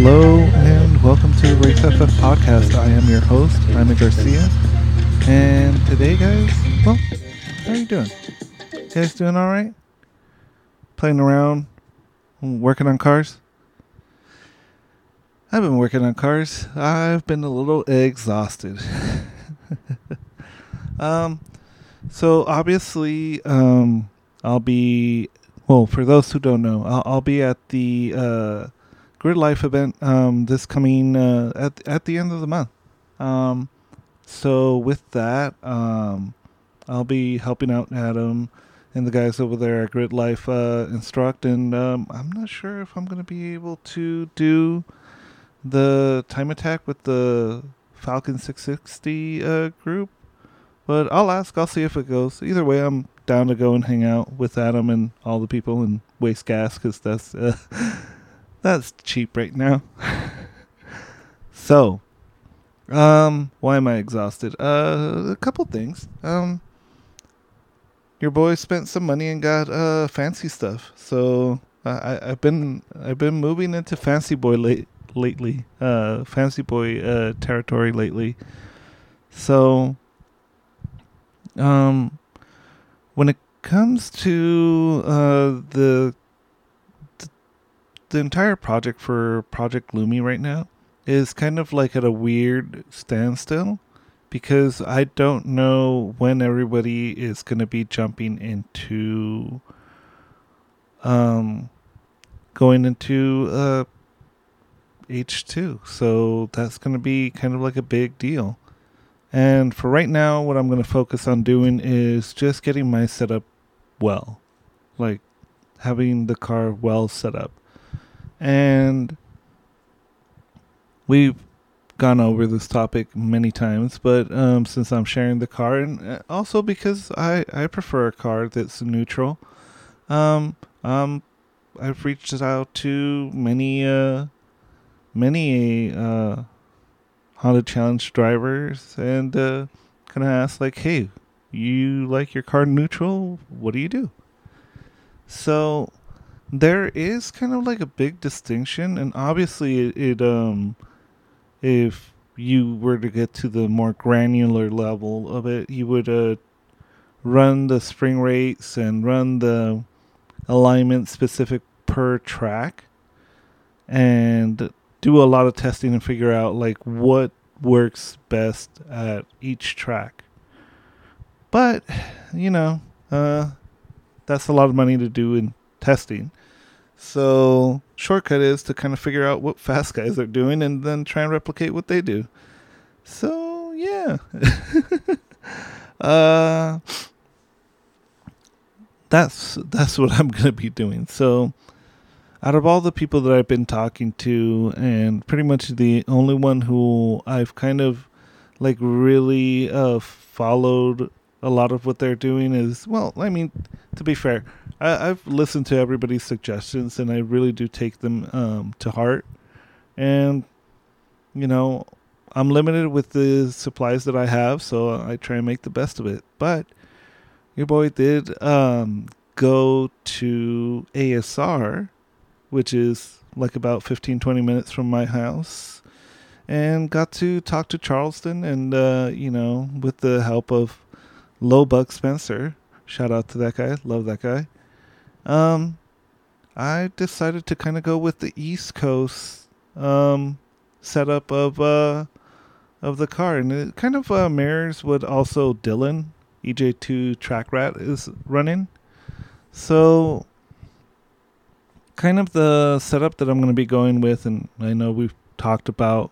Hello and welcome to Race FF Podcast. I am your host, Jaime Garcia. And today, guys, well, how are you doing? You guys doing all right? Playing around, working on cars? I've been working on cars. I've been a little exhausted. So obviously, I'll be, well, for those who don't know, I'll be at the Grid Life event this coming at the end of the month. So with that, I'll be helping out Adam and the guys over there at Grid Life Instruct, and I'm not sure if I'm going to be able to do the time attack with the Falcon 660 group, but I'll ask. I'll see if it goes. Either way, I'm down to go and hang out with Adam and all the people and waste gas, because that's... that's cheap right now. So, why am I exhausted? A couple things. Your boy spent some money and got fancy stuff. So I've been moving into fancy boy lately. Fancy boy territory lately. So, when it comes to the entire project for Project Gloomy right now is kind of like at a weird standstill, because I don't know when everybody is going to be jumping into going into H2. So that's going to be kind of like a big deal. And for right now, what I'm going to focus on doing is just getting my setup well, like having the car well set up. And we've gone over this topic many times, but since I'm sharing the car, and also because I prefer a car that's neutral, I've reached out to many Honda Challenge drivers and kind of asked, like, hey, you like your car neutral? What do you do? So... there is kind of like a big distinction, and obviously it if you were to get to the more granular level of it, you would run the spring rates and run the alignment specific per track and do a lot of testing and figure out like what works best at each track. But, you know, that's a lot of money to do in testing. So shortcut is to kind of figure out what fast guys are doing and then try and replicate what they do. So yeah. That's what I'm going to be doing. So out of all the people that I've been talking to, and pretty much the only one who I've kind of like really followed a lot of what they're doing is, well, I mean, to be fair, I've listened to everybody's suggestions, and I really do take them to heart. And, you know, I'm limited with the supplies that I have, so I try and make the best of it. But your boy did go to ASR, which is like about 15, 20 minutes from my house, and got to talk to Charleston and, you know, with the help of Low Buck Spencer. Shout out to that guy. Love that guy. I decided to kind of go with the East Coast setup of the car, and it kind of mirrors what also Dylan EJ2 Track Rat is running. So kind of the setup that I'm going to be going with, and I know we've talked about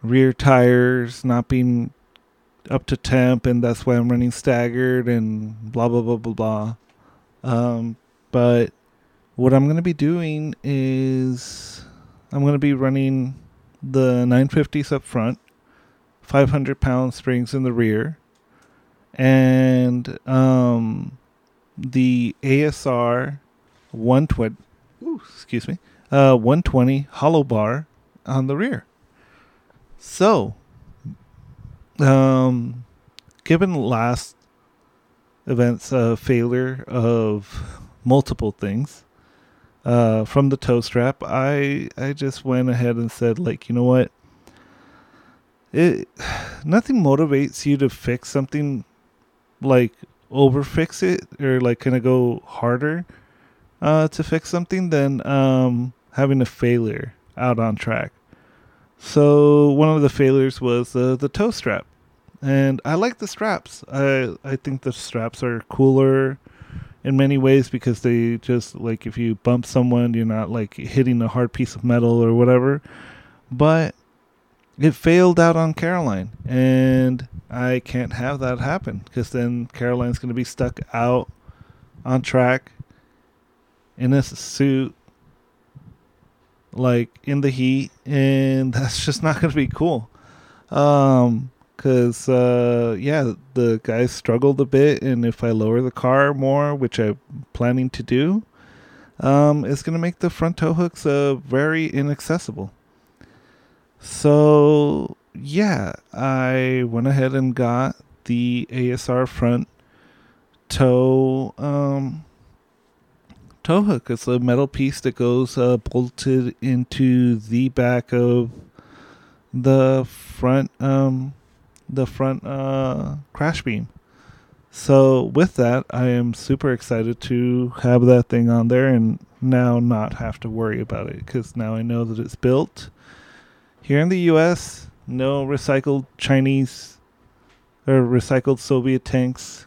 rear tires not being up to temp, and that's why I'm running staggered and blah blah blah blah blah. But what I'm going to be doing is I'm going to be running the 950s up front, 500-pound springs in the rear, and the ASR 120 hollow bar on the rear. So given last event's failure of multiple things, from the tow strap, I just went ahead and said, like, you know what? Nothing motivates you to fix something, like overfix it, or like kind of go harder to fix something than having a failure out on track. So one of the failures was the tow strap, and I like the straps. I think the straps are cooler in many ways because they just, like, if you bump someone, you're not like hitting a hard piece of metal or whatever. But it failed out on Caroline, and I can't have that happen because then Caroline's going to be stuck out on track in a suit, like in the heat, and that's just not going to be cool. Because, yeah, the guys struggled a bit, and if I lower the car more, which I'm planning to do, it's going to make the front tow hooks very inaccessible. So, yeah, I went ahead and got the ASR front tow hook. It's a metal piece that goes bolted into the back of the front crash beam. So with that, I am super excited to have that thing on there and now not have to worry about it, because now I know that it's built here in the U.S., no recycled Chinese or recycled Soviet tanks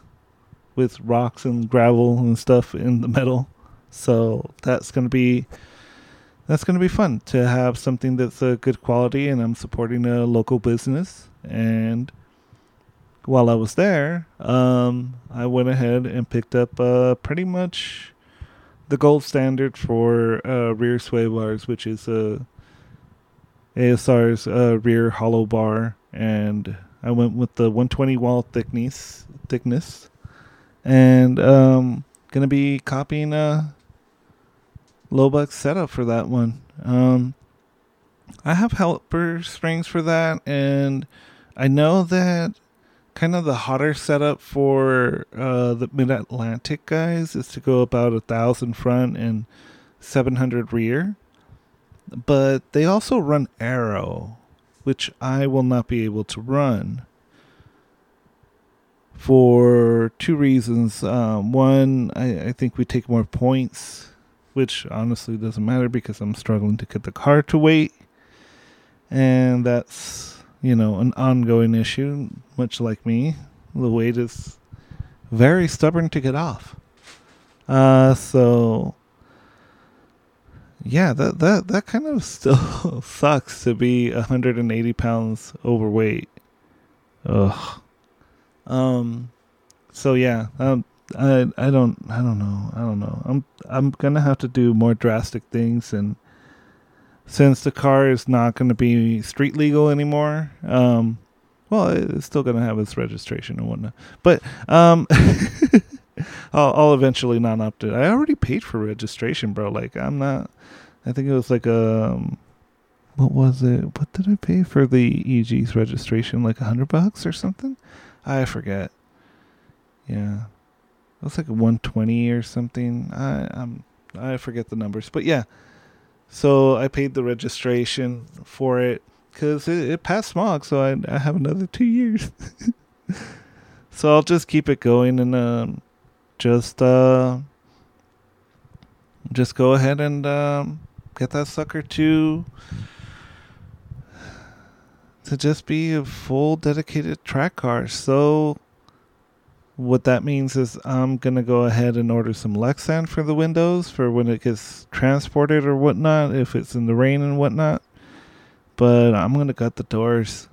with rocks and gravel and stuff in the metal. So that's gonna be fun to have something that's a good quality, and I'm supporting a local business. And while I was there, I went ahead and picked up pretty much the gold standard for rear sway bars, which is ASR's rear hollow bar, and I went with the 120 wall thickness, and gonna be copying a Low Buck setup for that one. I have helper springs for that, and I know that kind of the hotter setup for the Mid-Atlantic guys is to go about 1,000 front and 700 rear. But they also run Arrow, which I will not be able to run for two reasons. One, I think we take more points, which honestly doesn't matter because I'm struggling to get the car to weight. And that's, you know, an ongoing issue, much like me. The weight is very stubborn to get off. So... yeah, that kind of still sucks to be 180 pounds overweight. Ugh. So yeah, I don't know. I'm gonna have to do more drastic things, and since the car is not gonna be street legal anymore, well, it's still gonna have its registration and whatnot. But I'll eventually non-opt it. I already paid for registration, bro. Like, I'm not... I think it was like what was it? What did I pay for the EG's registration? Like $100 or something? I forget. Yeah. It was like $120 or something. I forget the numbers. But yeah. So I paid the registration for it because it passed smog. So I have another 2 years. So I'll just keep it going and just go ahead and get that sucker to just be a full dedicated track car. So what that means is I'm going to go ahead and order some Lexan for the windows for when it gets transported or whatnot, if it's in the rain and whatnot. But I'm going to gut the doors.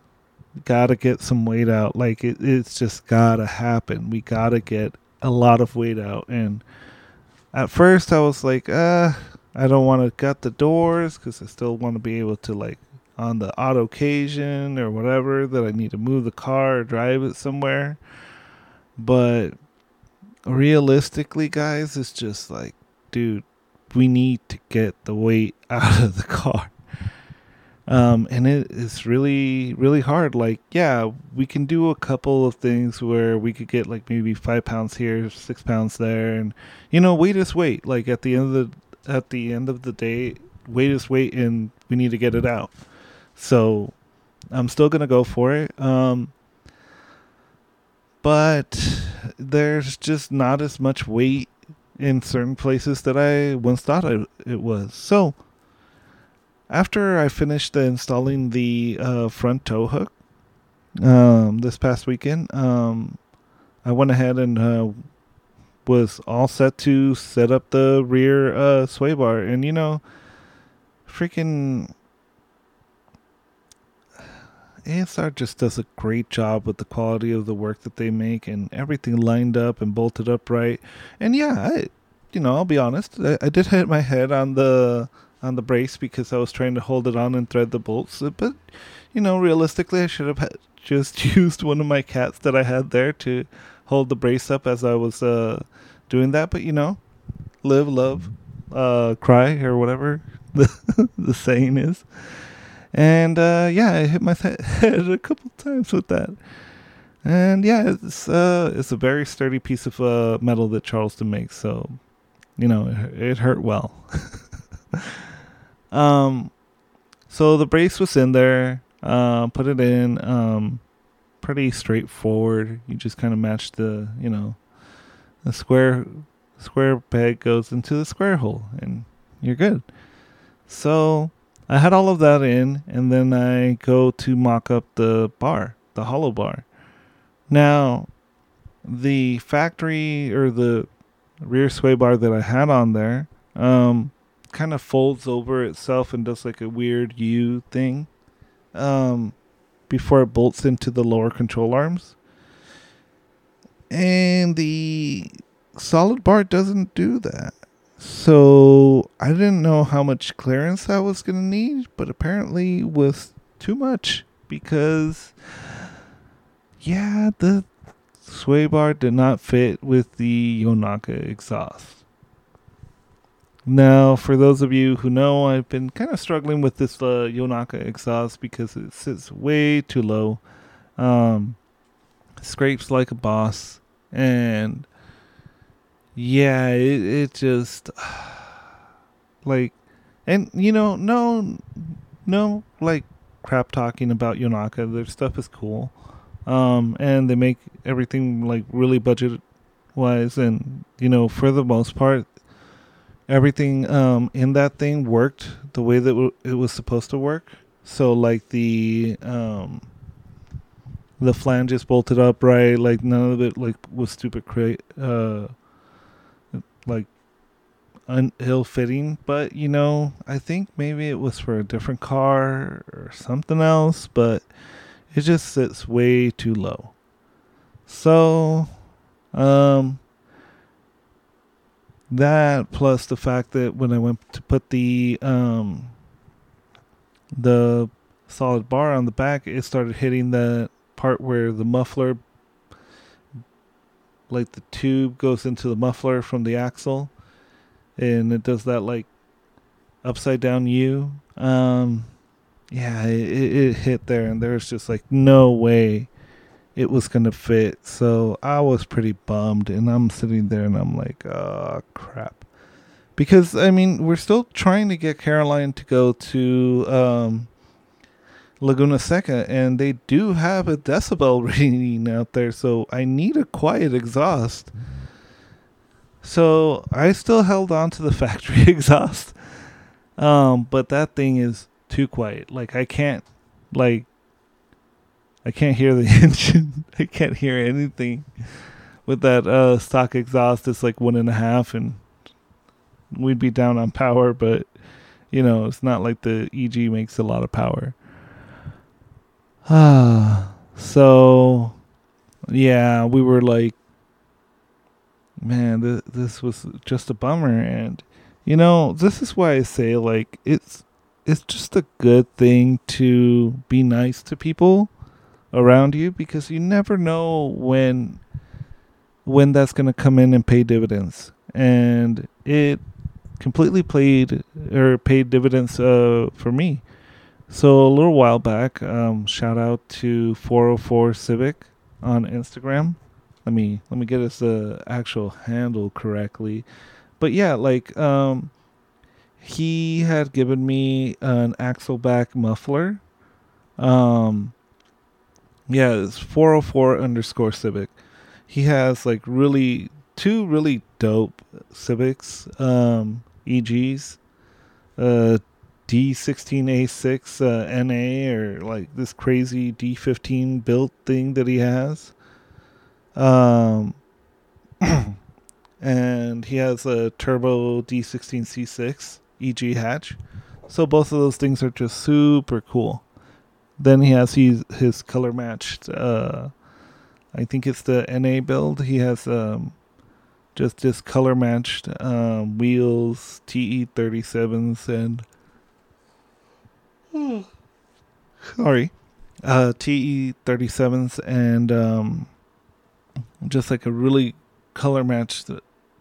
Got to get some weight out. Like, it's just got to happen. We got to get a lot of weight out. And at first I was like, I don't want to gut the doors because I still want to be able to, like, on the odd occasion or whatever that I need to move the car or drive it somewhere. But realistically, guys, it's just like, dude, we need to get the weight out of the car. And it's really, really hard. Like, yeah, we can do a couple of things where we could get like maybe 5 pounds here, 6 pounds there. And, you know, weight is weight. Like, at the end of the at the end of the day, weight is weight, and we need to get it out. So I'm still going to go for it. But there's just not as much weight in certain places that I once thought it was. So after I finished installing the front tow hook this past weekend, I went ahead and was all set to set up the rear sway bar. And, you know, freaking ASR just does a great job with the quality of the work that they make and everything lined up and bolted up right. And yeah, I'll be honest, I did hit my head on the brace because I was trying to hold it on and thread the bolts. But, you know, realistically, I should have just used one of my cats that I had there to hold the brace up as I was doing that. But, you know, live, love, cry, or whatever the saying is. And, I hit my head a couple times with that. And, yeah, it's a very sturdy piece of metal that Charleston makes. So, you know, it hurt well. So the brace was in there, put it in, pretty straightforward. You just kind of match the square peg goes into the square hole and you're good. So I had all of that in, and then I go to mock up the bar, the hollow bar. Now the factory or the rear sway bar that I had on there, kind of folds over itself and does like a weird U thing before it bolts into the lower control arms. And the solid bar doesn't do that. So I didn't know how much clearance I was going to need, but apparently was too much because, yeah, the sway bar did not fit with the Yonaka exhaust. Now, for those of you who know, I've been kind of struggling with this Yonaka exhaust because it sits way too low, scrapes like a boss, and yeah, it just like, and you know, no, like crap talking about Yonaka. Their stuff is cool, and they make everything like really budget wise, and you know, for the most part. Everything in that thing worked the way that it was supposed to work. So, like, the flanges bolted up right. Like, none of it, like, was stupid, ill-fitting. But, you know, I think maybe it was for a different car or something else. But it just sits way too low. So, that plus the fact that when I went to put the solid bar on the back, it started hitting the part where the muffler, like the tube goes into the muffler from the axle, and it does that like upside down U. It hit there, and there's just like no way it was going to fit. So I was pretty bummed, and I'm sitting there and I'm like, oh, crap. Because, I mean, we're still trying to get Caroline to go to Laguna Seca, and they do have a decibel rating out there, so I need a quiet exhaust. So I still held on to the factory exhaust, but that thing is too quiet. Like, I can't hear the engine. I can't hear anything with that stock exhaust. It's like 1.5, and we'd be down on power. But you know, it's not like the EG makes a lot of power. So yeah, we were like, man, this was just a bummer. And you know, this is why I say like it's just a good thing to be nice to people around you, because you never know when that's going to come in and pay dividends. And it completely paid dividends for me. So a little while back, shout out to 404 Civic on Instagram. Let me get us the actual handle correctly. But yeah, like he had given me an axle back muffler. Yeah, it's 404_Civic. He has like two really dope Civics, EGs, D16A6 NA, or like this crazy D15 built thing that he has. And he has a turbo D16C6 EG hatch. So both of those things are just super cool. Then he has his color matched, I think it's the NA build. He has just this color matched wheels, TE37s, and TE37s, and just like a really color matched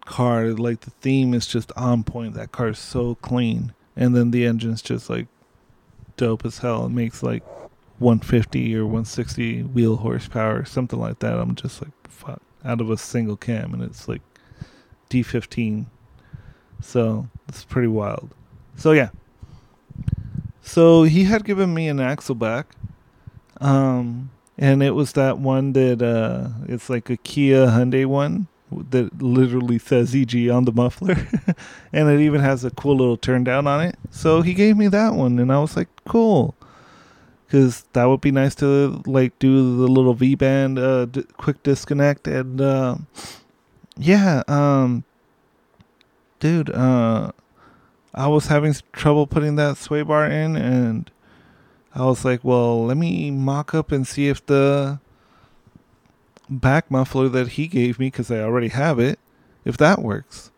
car. Like the theme is just on point. That car is so clean, and then the engine's just like dope as hell. It makes like 150 or 160 wheel horsepower, something like that. I'm just like, fuck, out of a single cam, and it's like D15. So it's pretty wild. So yeah. So he had given me an axle back, and it was that one that it's like a Kia Hyundai one that literally says EG on the muffler, and it even has a cool little turn down on it. So he gave me that one, and I was like, cool. Because that would be nice to like do the little V-band quick disconnect. And I was having trouble putting that sway bar in. And I was like, well, let me mock up and see if the back muffler that he gave me, because I already have it, if that works.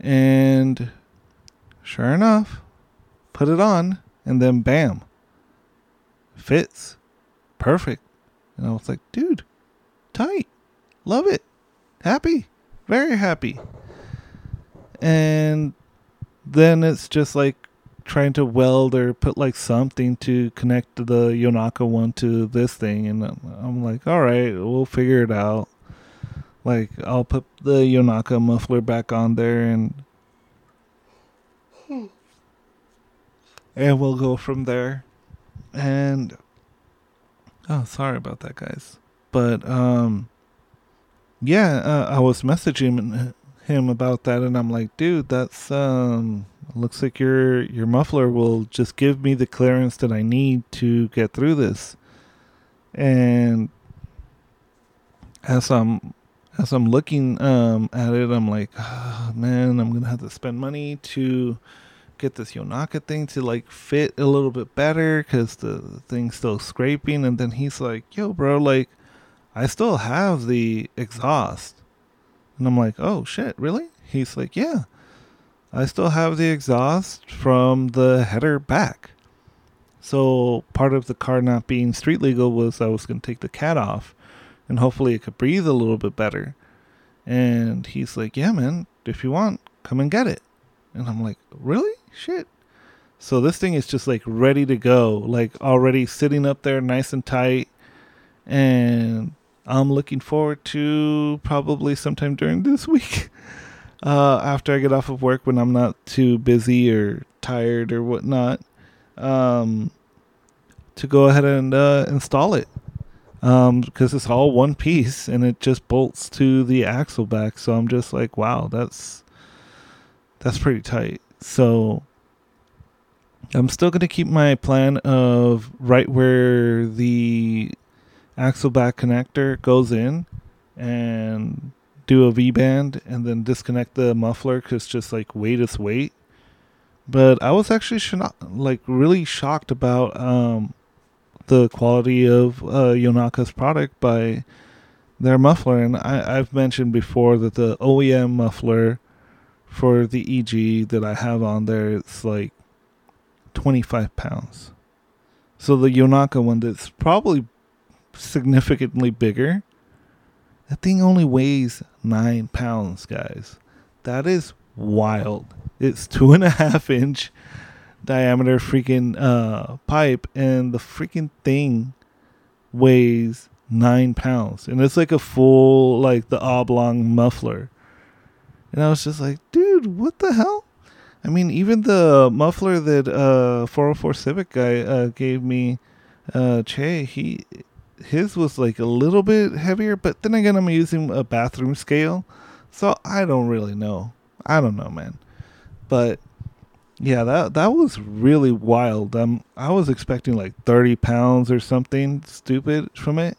And sure enough, put it on, and then bam. Fits perfect. And I was like, dude, tight, love it, happy, very happy. And then it's just like trying to weld or put like something to connect the Yonaka one to this thing, and I'm like, all right, we'll figure it out. Like, I'll put the Yonaka muffler back on there, and we'll go from there. And oh, sorry about that, guys. But I was messaging him about that, and I'm like, dude, that's looks like your muffler will just give me the clearance that I need to get through this. And as I'm looking at it, I'm like, oh, man, I'm gonna have to spend money to get this Yonaka thing to like fit a little bit better, because the thing's still scraping. And then he's like, yo, bro, like, I still have the exhaust. And I'm like, oh shit, really? He's like, yeah, I still have the exhaust from the header back. So part of the car not being street legal was I was going to take the cat off, and hopefully it could breathe a little bit better. And he's like, yeah, man, if you want, come and get it. And I'm like, really? Shit. So this thing is just like ready to go, like already sitting up there nice and tight. And I'm looking forward to probably sometime during this week, after I get off of work, when I'm not too busy or tired or whatnot, to go ahead and install it. Because it's all one piece, and it just bolts to the axle back. So I'm just like, wow, that's pretty tight. So I'm still going to keep my plan of right where the axle back connector goes in, and do a V-band, and then disconnect the muffler, because just like weight is weight. But I was actually really shocked about the quality of Yonaka's product by their muffler. And I've mentioned before that the OEM muffler for the EG that I have on there, it's like 25 pounds. So the Yonaka one, that's probably significantly bigger, that thing only weighs 9 pounds, guys. That is wild. It's 2.5-inch diameter freaking pipe, and the freaking thing weighs 9 pounds. And it's like a full, like the oblong muffler. And I was just like, dude, what the hell? I mean, even the muffler that 404 Civic guy gave me, Che, his was like a little bit heavier, but then again, I'm using a bathroom scale, so I don't really know. I don't know, man. But yeah, that was really wild. I was expecting like 30 pounds or something stupid from it,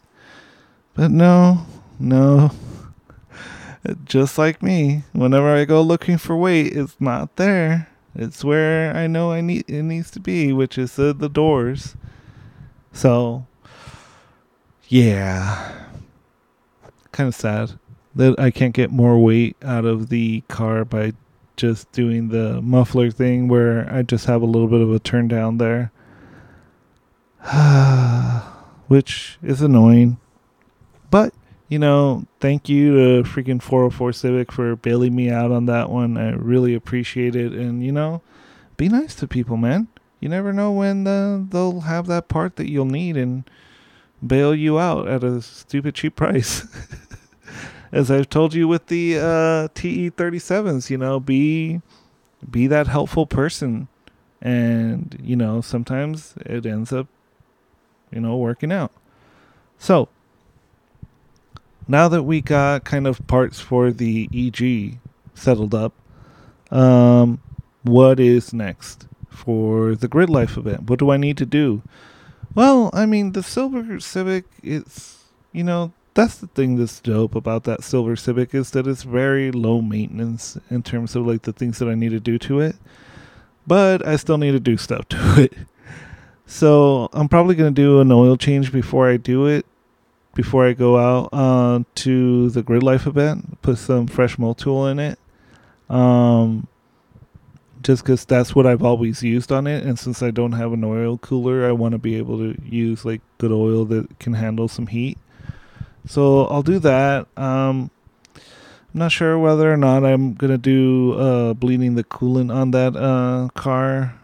but no. Just like me, whenever I go looking for weight, it's not there. It's where I know it needs to be, which is the doors. So, yeah, kind of sad that I can't get more weight out of the car by just doing the muffler thing where I just have a little bit of a turn down there, which is annoying, but you know, thank you to freaking 404 Civic for bailing me out on that one. I really appreciate it. And, you know, be nice to people, man. You never know when they'll have that part that you'll need and bail you out at a stupid cheap price. As I've told you with the TE37s, you know, be that helpful person. And, you know, sometimes it ends up, you know, working out. So, now that we got kind of parts for the EG settled up, what is next for the Grid Life event? What do I need to do? Well, I mean, the Silver Civic, it's, you know, that's the thing that's dope about that Silver Civic is that it's very low maintenance in terms of like the things that I need to do to it. But I still need to do stuff to it. So I'm probably going to do an oil change before I do it. Before I go out to the Grid Life event, put some fresh Motul in it. Just because that's what I've always used on it. And since I don't have an oil cooler, I want to be able to use like good oil that can handle some heat. So I'll do that. I'm not sure whether or not I'm going to do bleeding the coolant on that car.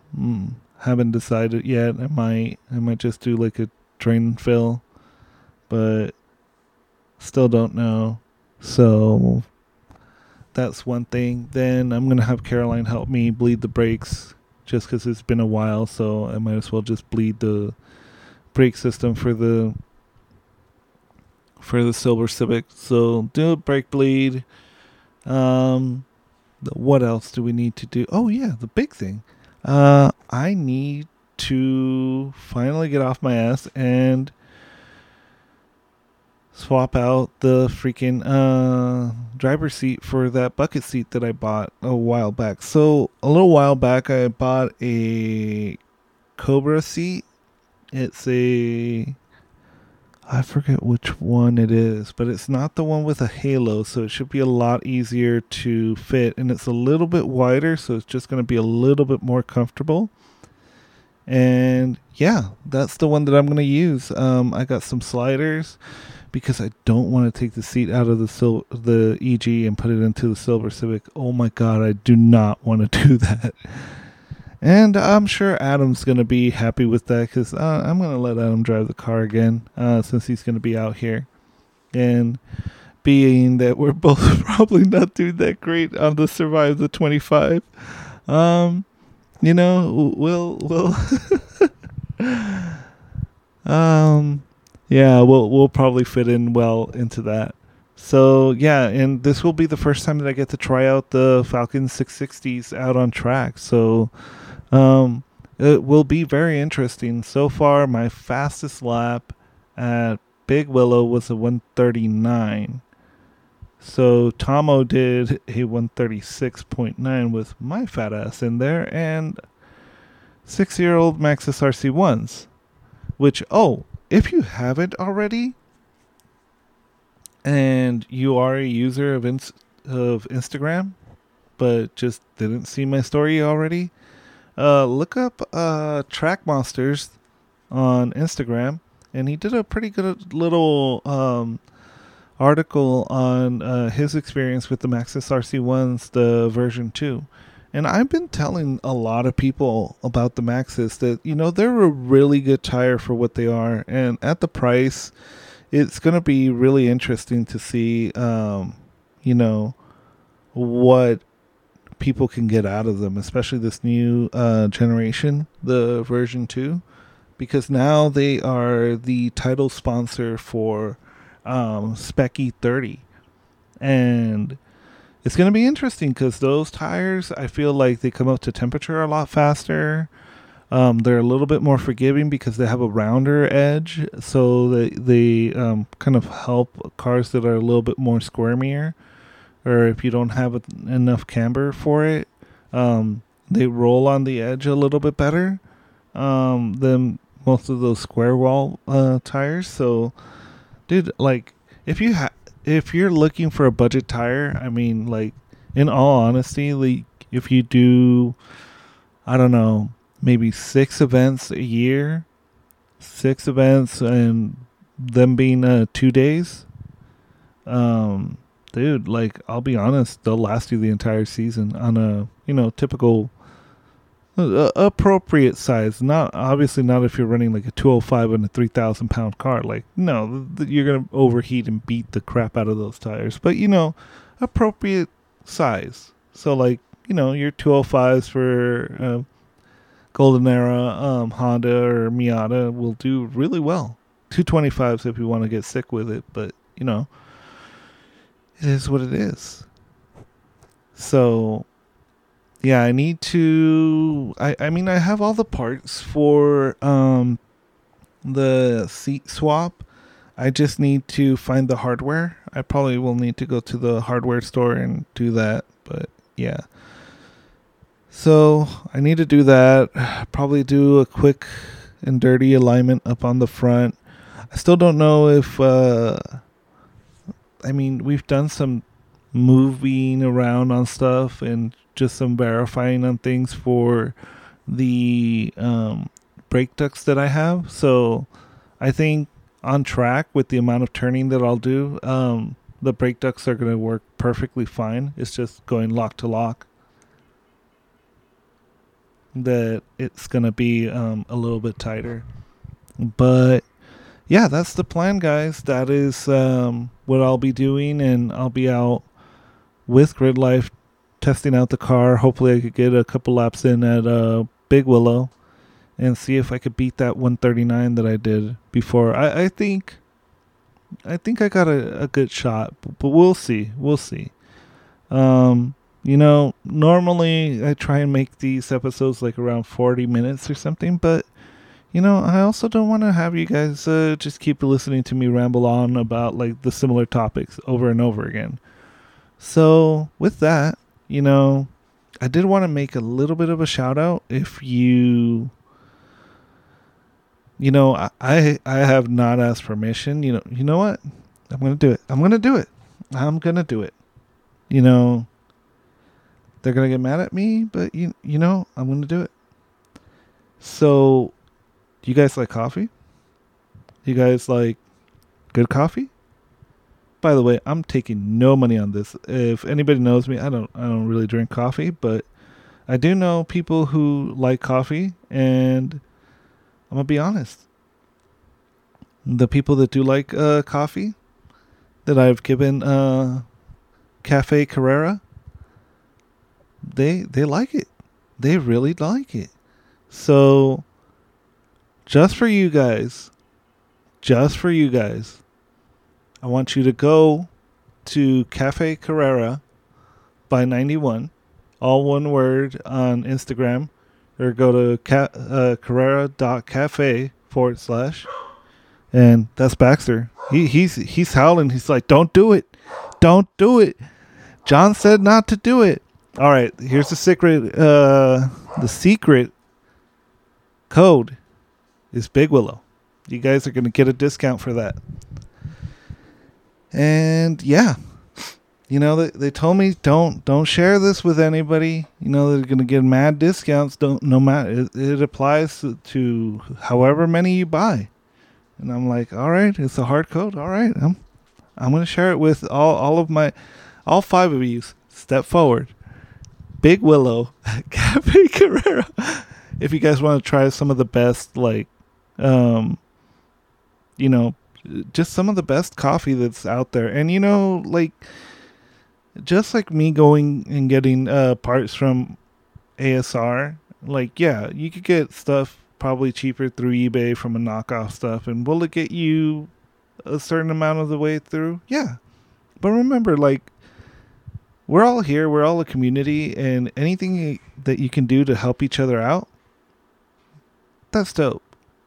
Haven't decided yet. I might just do like a drain fill. But still don't know. So that's one thing. Then I'm going to have Caroline help me bleed the brakes just because it's been a while. So I might as well just bleed the brake system for the Silver Civic. So do a brake bleed. What else do we need to do? Oh, yeah, the big thing. I need to finally get off my ass and swap out the freaking driver's seat for that bucket seat that I bought a while back. So a little while back, I bought a Cobra seat. It's I forget which one it is, but it's not the one with a halo. So it should be a lot easier to fit. And it's a little bit wider. So it's just going to be a little bit more comfortable. And yeah, that's the one that I'm going to use. I got some sliders, because I don't want to take the seat out of the EG and put it into the Silver Civic. Oh my God, I do not want to do that. And I'm sure Adam's going to be happy with that because I'm going to let Adam drive the car again since he's going to be out here. And being that we're both probably not doing that great on the Survive the 25, you know, we'll yeah, we'll probably fit in well into that. So, yeah, and this will be the first time that I get to try out the Falcon 660s out on track. So, it will be very interesting. So far, my fastest lap at Big Willow was a 139. So, Tomo did a 136.9 with my fat ass in there and 6-year-old Maxis RC1s, which, if you haven't already, and you are a user of Instagram, but just didn't see my story already, look up Track Monsters on Instagram, and he did a pretty good little article on his experience with the Maxis RC1s, the version 2. And I've been telling a lot of people about the Maxis that, you know, they're a really good tire for what they are. And at the price, it's going to be really interesting to see, you know, what people can get out of them, especially this new generation, the version 2, because now they are the title sponsor for Spec E 30. And it's going to be interesting because those tires, I feel like they come up to temperature a lot faster. They're a little bit more forgiving because they have a rounder edge, so they kind of help cars that are a little bit more squirmier, or if you don't have enough camber for it, they roll on the edge a little bit better than most of those square wall tires. So, dude, like, if you're looking for a budget tire, I mean, like, in all honesty, like, if you do, I don't know, maybe 6 events a year, and them being 2 days, dude, like, I'll be honest, they'll last you the entire season on a, you know, typical appropriate size. Not if you're running like a 205 and a 3,000 pound car. Like, no, you're going to overheat and beat the crap out of those tires, but, you know, appropriate size. So, like, you know, your 205s for Golden Era, Honda, or Miata will do really well. 225s if you want to get sick with it, but, you know, it is what it is. So, yeah, I need to... I mean, I have all the parts for the seat swap. I just need to find the hardware. I probably will need to go to the hardware store and do that, but yeah. So I need to do that, probably do a quick and dirty alignment up on the front. I still don't know if, I mean, we've done some moving around on stuff and just some verifying on things for the brake ducts that I have. So I think on track with the amount of turning that I'll do, the brake ducts are going to work perfectly fine. It's just going lock to lock that it's going to be a little bit tighter. But yeah, that's the plan, guys. That is what I'll be doing, and I'll be out with Grid Life testing out the car. Hopefully I could get a couple laps in at Big Willow and see if I could beat that 139 that I did before. I think I got a good shot, but we'll see. You know, normally I try and make these episodes like around 40 minutes or something, but, you know, I also don't want to have you guys just keep listening to me ramble on about like the similar topics over and over again. So with that, you know, I did want to make a little bit of a shout out. If you... You know, I have not asked permission. You know what? I'm going to do it. You know... They're going to get mad at me, but you know, I'm going to do it. So, do you guys like coffee? You guys like good coffee? By the way, I'm taking no money on this. If anybody knows me, I don't really drink coffee, but I do know people who like coffee, and I'm going to be honest. The people that do like coffee that I've given Cafe Carrera, They like it. They really like it. So, just for you guys, I want you to go to Cafe Carrera by 91, all one word, on Instagram, or go to carrera.cafe / and that's Baxter. He's howling. He's like, don't do it. John said not to do it. All right, here's the secret code is Big Willow. You guys are going to get a discount for that. And yeah, you know, they told me don't share this with anybody. You know, they're going to get mad discounts. It applies to however many you buy. And I'm like, all right, it's a hard code. All right, I'm going to share it with all 5 of you. Step forward. Big Willow, Cafe Carrera. If you guys want to try some of the best, like, you know, just some of the best coffee that's out there. And, you know, like, just like me going and getting parts from ASR, like, yeah, you could get stuff probably cheaper through eBay from a knockoff stuff, and will it get you a certain amount of the way through? Yeah. But remember, like, we're all here, we're all a community, and anything that you can do to help each other out, that's dope.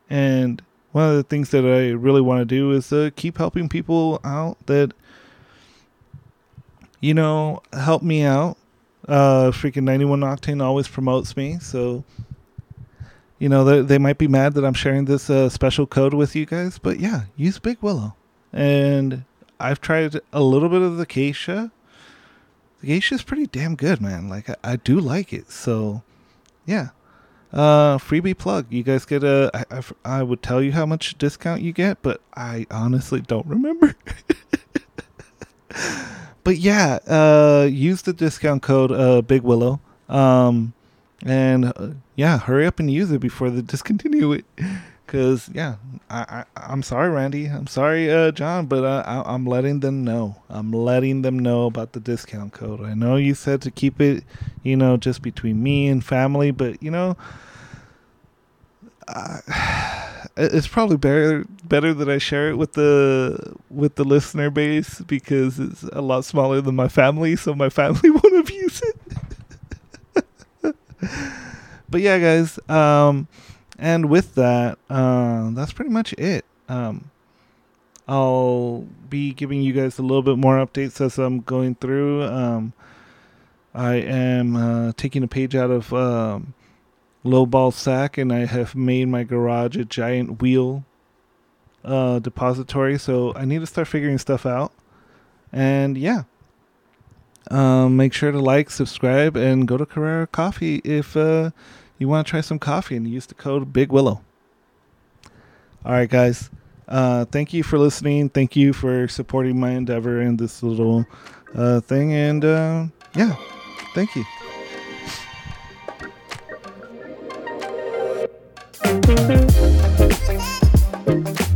And one of the things that I really want to do is keep helping people out that, you know, help me out. Freaking 91 Octane always promotes me, so, you know, they might be mad that I'm sharing this special code with you guys, but yeah, use Big Willow. And I've tried a little bit of the Geisha. The Geisha is pretty damn good, man. Like, I do like it. So, yeah. Freebie plug. You guys get a... I would tell you how much discount you get, but I honestly don't remember. But, yeah. Use the discount code Big Willow. And hurry up and use it before they discontinue it. Because, yeah, I'm sorry, Randy. I'm sorry, John, but I'm letting them know. I'm letting them know about the discount code. I know you said to keep it, you know, just between me and family, but, you know, it's probably better that I share it with the listener base, because it's a lot smaller than my family, so my family won't abuse it. But, yeah, guys, and with that, that's pretty much it. I'll be giving you guys a little bit more updates as I'm going through. I am taking a page out of Low Ball Sack, and I have made my garage a giant wheel depository. So I need to start figuring stuff out. And yeah, make sure to like, subscribe, and go to Carrera Coffee if... you want to try some coffee, and use the code Big Willow. All right, guys. Thank you for listening. Thank you for supporting my endeavor in this little thing. And, yeah, thank you.